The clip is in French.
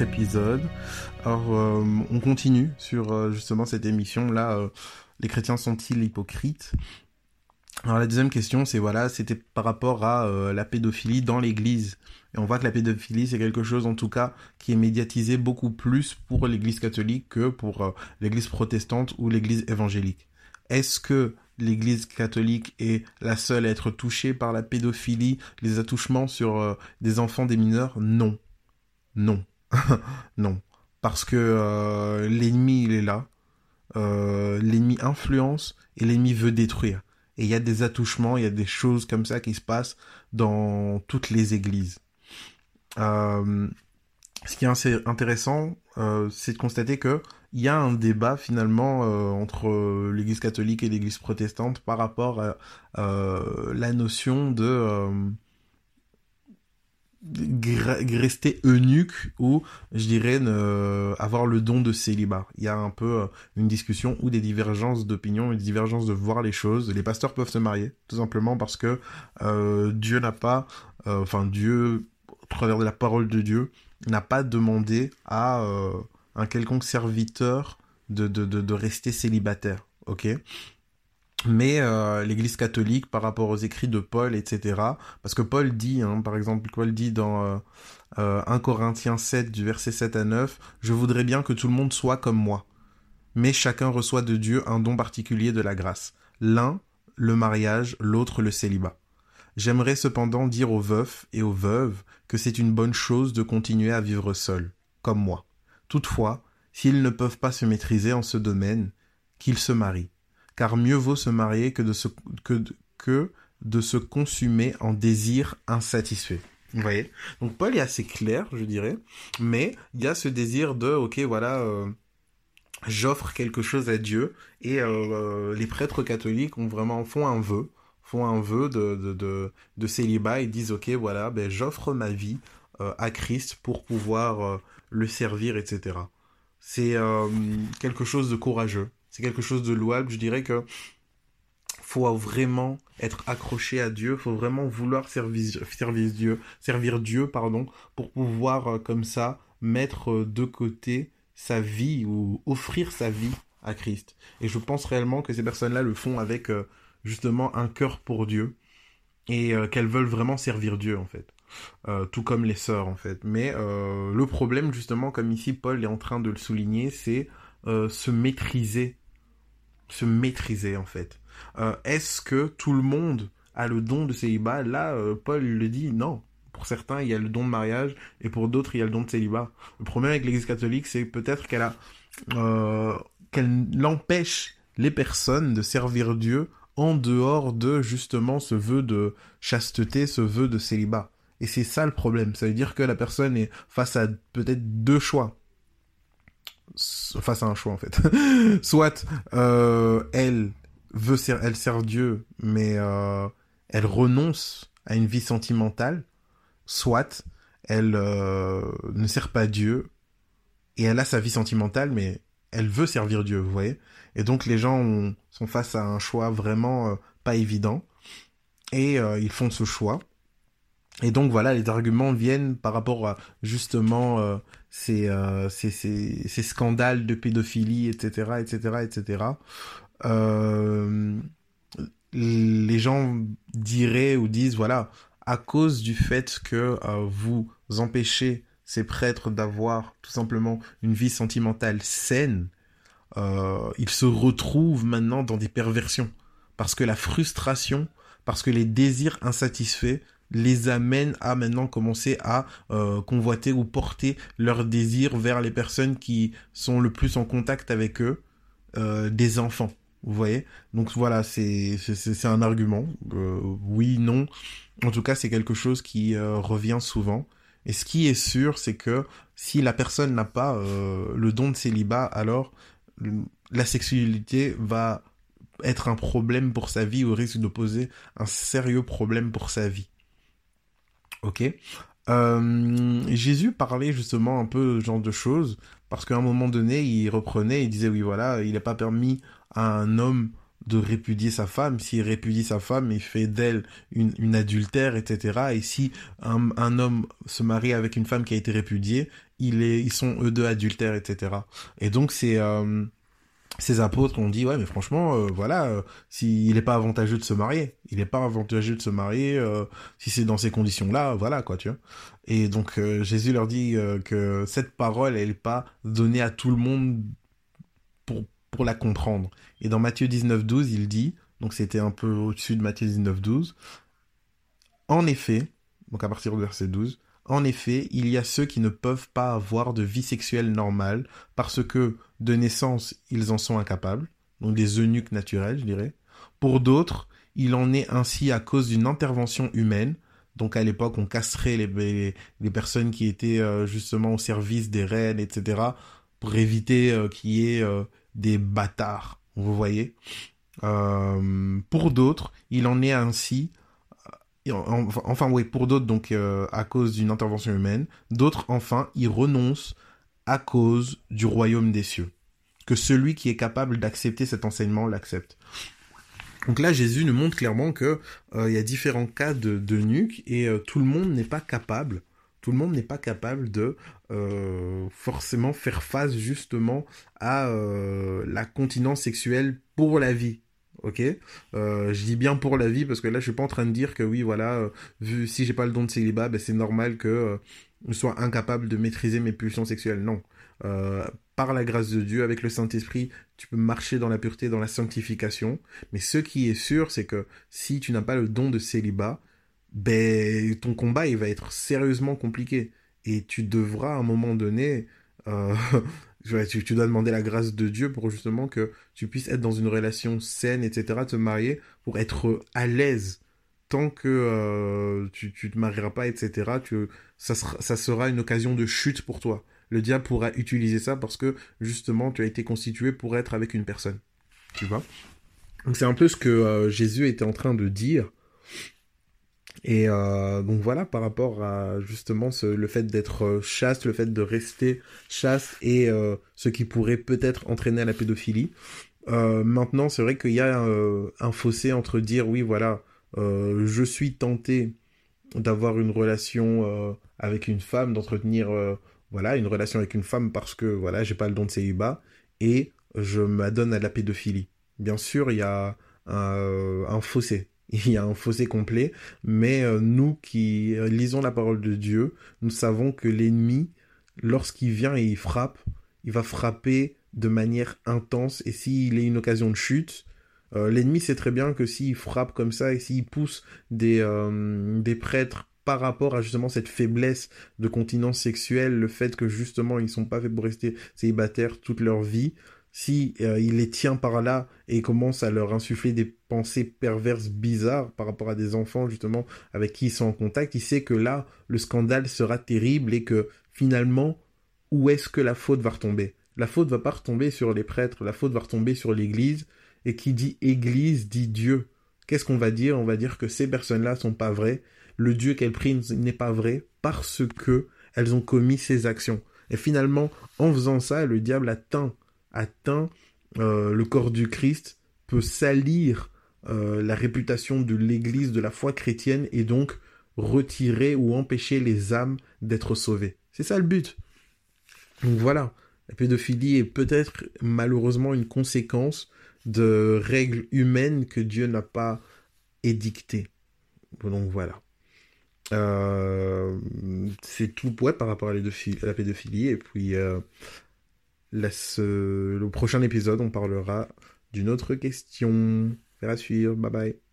Épisode. Alors, on continue sur justement cette émission là. Les chrétiens sont-ils hypocrites? Alors la deuxième question, c'est voilà, c'était par rapport à la pédophilie dans l'Église. Et on voit que la pédophilie, c'est quelque chose en tout cas qui est médiatisé beaucoup plus pour l'Église catholique que pour l'Église protestante ou l'Église évangélique. Est-ce que l'Église catholique est la seule à être touchée par la pédophilie, les attouchements sur des enfants, des mineurs? Non, non. Non, parce que l'ennemi, il est là, l'ennemi influence et l'ennemi veut détruire. Et il y a des attouchements, il y a des choses comme ça qui se passent dans toutes les églises. Ce qui est intéressant, c'est de constater que il y a un débat finalement entre l'Église catholique et l'Église protestante par rapport à la notion de... rester eunuque ou je dirais avoir le don de célibat. Il y a un peu une discussion ou des divergences d'opinion, une divergence de voir les choses. Les pasteurs peuvent se marier tout simplement parce que Dieu n'a pas, Dieu au travers de la parole de Dieu n'a pas demandé à un quelconque serviteur de rester célibataire, ok ? Mais l'Église catholique, par rapport aux écrits de Paul, etc., parce que Paul dit, par exemple, Paul dit dans 1 Corinthiens 7, du verset 7 à 9, « Je voudrais bien que tout le monde soit comme moi, mais chacun reçoit de Dieu un don particulier de la grâce. L'un, le mariage, l'autre, le célibat. J'aimerais cependant dire aux veufs et aux veuves que c'est une bonne chose de continuer à vivre seuls, comme moi. Toutefois, s'ils ne peuvent pas se maîtriser en ce domaine, qu'ils se marient. Car mieux vaut se marier que de se consumer en désir insatisfait. » Vous voyez ? Donc Paul est assez clair, je dirais, mais il y a ce désir de, j'offre quelque chose à Dieu, et les prêtres catholiques font un vœu de célibat, et disent, j'offre ma vie à Christ pour pouvoir le servir, etc. C'est quelque chose de courageux. C'est quelque chose de louable. Je dirais que faut vraiment être accroché à Dieu, faut vraiment vouloir servir Dieu, pour pouvoir comme ça mettre de côté sa vie ou offrir sa vie à Christ. Et je pense réellement que ces personnes-là le font avec justement un cœur pour Dieu et qu'elles veulent vraiment servir Dieu en fait. Tout comme les sœurs en fait. Mais le problème justement, comme ici Paul est en train de le souligner, c'est se maîtriser en fait. Est-ce que tout le monde a le don de célibat? Là, Paul le dit, non. Pour certains, il y a le don de mariage, et pour d'autres, il y a le don de célibat. Le problème avec l'Église catholique, c'est peut-être qu'elle empêche les personnes de servir Dieu en dehors de, justement, ce vœu de chasteté, ce vœu de célibat. Et c'est ça le problème. Ça veut dire que la personne est face à peut-être deux choix. Face à un choix en fait. Soit elle sert Dieu, mais elle renonce à une vie sentimentale. Soit elle ne sert pas Dieu et elle a sa vie sentimentale, mais elle veut servir Dieu, vous voyez. Et donc les gens sont face à un choix vraiment pas évident et ils font ce choix. Et donc voilà, les arguments viennent par rapport à justement ces scandales de pédophilie, etc., etc., etc. Les gens diraient ou disent, voilà, à cause du fait que vous empêchez ces prêtres d'avoir tout simplement une vie sentimentale saine, ils se retrouvent maintenant dans des perversions. Parce que la frustration, parce que les désirs insatisfaits les amènent à maintenant commencer à convoiter ou porter leurs désirs vers les personnes qui sont le plus en contact avec eux, des enfants. Vous voyez? Donc voilà, c'est un argument. Oui, non. En tout cas, c'est quelque chose qui revient souvent. Et ce qui est sûr, c'est que si la personne n'a pas le don de célibat, alors la sexualité va être un problème pour sa vie ou risque de poser un sérieux problème pour sa vie. Ok. Jésus parlait justement un peu ce genre de choses, parce qu'à un moment donné, il reprenait, il disait, oui, voilà, il n'est pas permis à un homme de répudier sa femme. S'il répudie sa femme, il fait d'elle une adultère, etc. Et si un homme se marie avec une femme qui a été répudiée, ils sont eux deux adultères, etc. Et donc, ces apôtres ont dit, ouais, mais franchement, voilà, il n'est pas avantageux de se marier. Il n'est pas avantageux de se marier si c'est dans ces conditions-là, voilà, quoi, tu vois. Et donc, Jésus leur dit que cette parole, elle n'est pas donnée à tout le monde pour la comprendre. Et dans Matthieu 19,12, il dit, donc c'était un peu au-dessus de Matthieu 19,12, en effet, donc à partir du verset 12, en effet, il y a ceux qui ne peuvent pas avoir de vie sexuelle normale parce que, de naissance, ils en sont incapables, donc des eunuques naturels, je dirais. Pour d'autres, il en est ainsi à cause d'une intervention humaine. Donc à l'époque, on castrait les personnes qui étaient justement au service des reines, etc., pour éviter qu'il y ait des bâtards, vous voyez. Pour d'autres, il en est ainsi... Enfin, oui, pour d'autres, donc, à cause d'une intervention humaine. D'autres, enfin, y renoncent à cause du royaume des cieux. Que celui qui est capable d'accepter cet enseignement l'accepte. Donc là, Jésus nous montre clairement que y a différents cas d'eunuques et tout le monde n'est pas capable. Tout le monde n'est pas capable de forcément faire face justement à la continence sexuelle pour la vie. Ok, je dis bien pour la vie parce que là je suis pas en train de dire que oui voilà vu si j'ai pas le don de célibat ben c'est normal que je sois incapable de maîtriser mes pulsions sexuelles. Non, par la grâce de Dieu avec le Saint-Esprit tu peux marcher dans la pureté, dans la sanctification. Mais ce qui est sûr c'est que si tu n'as pas le don de célibat, ben ton combat il va être sérieusement compliqué et tu devras à un moment donné tu dois demander la grâce de Dieu pour justement que tu puisses être dans une relation saine, etc., te marier, pour être à l'aise. Tant que tu te marieras pas, etc., ça sera une occasion de chute pour toi. Le diable pourra utiliser ça parce que, justement, tu as été constitué pour être avec une personne. Tu vois ? Donc, c'est un peu ce que Jésus était en train de dire. Et donc voilà, par rapport à justement le fait d'être chaste, le fait de rester chaste et ce qui pourrait peut-être entraîner à la pédophilie. Maintenant, c'est vrai qu'il y a un fossé entre dire oui, voilà, je suis tenté d'avoir une relation avec une femme, d'entretenir voilà, une relation avec une femme parce que voilà, j'ai pas le don de célibat et je m'adonne à la pédophilie. Bien sûr, il y a un fossé. Il y a un fossé complet, mais nous qui lisons la parole de Dieu, nous savons que l'ennemi, lorsqu'il vient et il frappe, il va frapper de manière intense. Et s'il est une occasion de chute, l'ennemi sait très bien que s'il frappe comme ça et s'il pousse des prêtres par rapport à justement cette faiblesse de continence sexuelle, le fait que justement ils ne sont pas faits pour rester célibataires toute leur vie, si il les tient par là et commence à leur insuffler des pensées perverses bizarres par rapport à des enfants justement avec qui ils sont en contact, il sait que là, le scandale sera terrible et que finalement, où est-ce que la faute va retomber ? La faute va pas retomber sur les prêtres, la faute va retomber sur l'Église, et qui dit Église dit Dieu. Qu'est-ce qu'on va dire ? On va dire que ces personnes-là sont pas vraies, le Dieu qu'elles prient n'est pas vrai parce que elles ont commis ces actions. Et finalement, en faisant ça, le diable atteint le corps du Christ, peut salir la réputation de l'Église, de la foi chrétienne, et donc retirer ou empêcher les âmes d'être sauvées. C'est ça le but. Donc voilà, la pédophilie est peut-être malheureusement une conséquence de règles humaines que Dieu n'a pas édictées. Donc voilà. C'est tout ouais, par rapport à la pédophilie, et puis... le prochain épisode, on parlera d'une autre question. À suivre. Bye bye.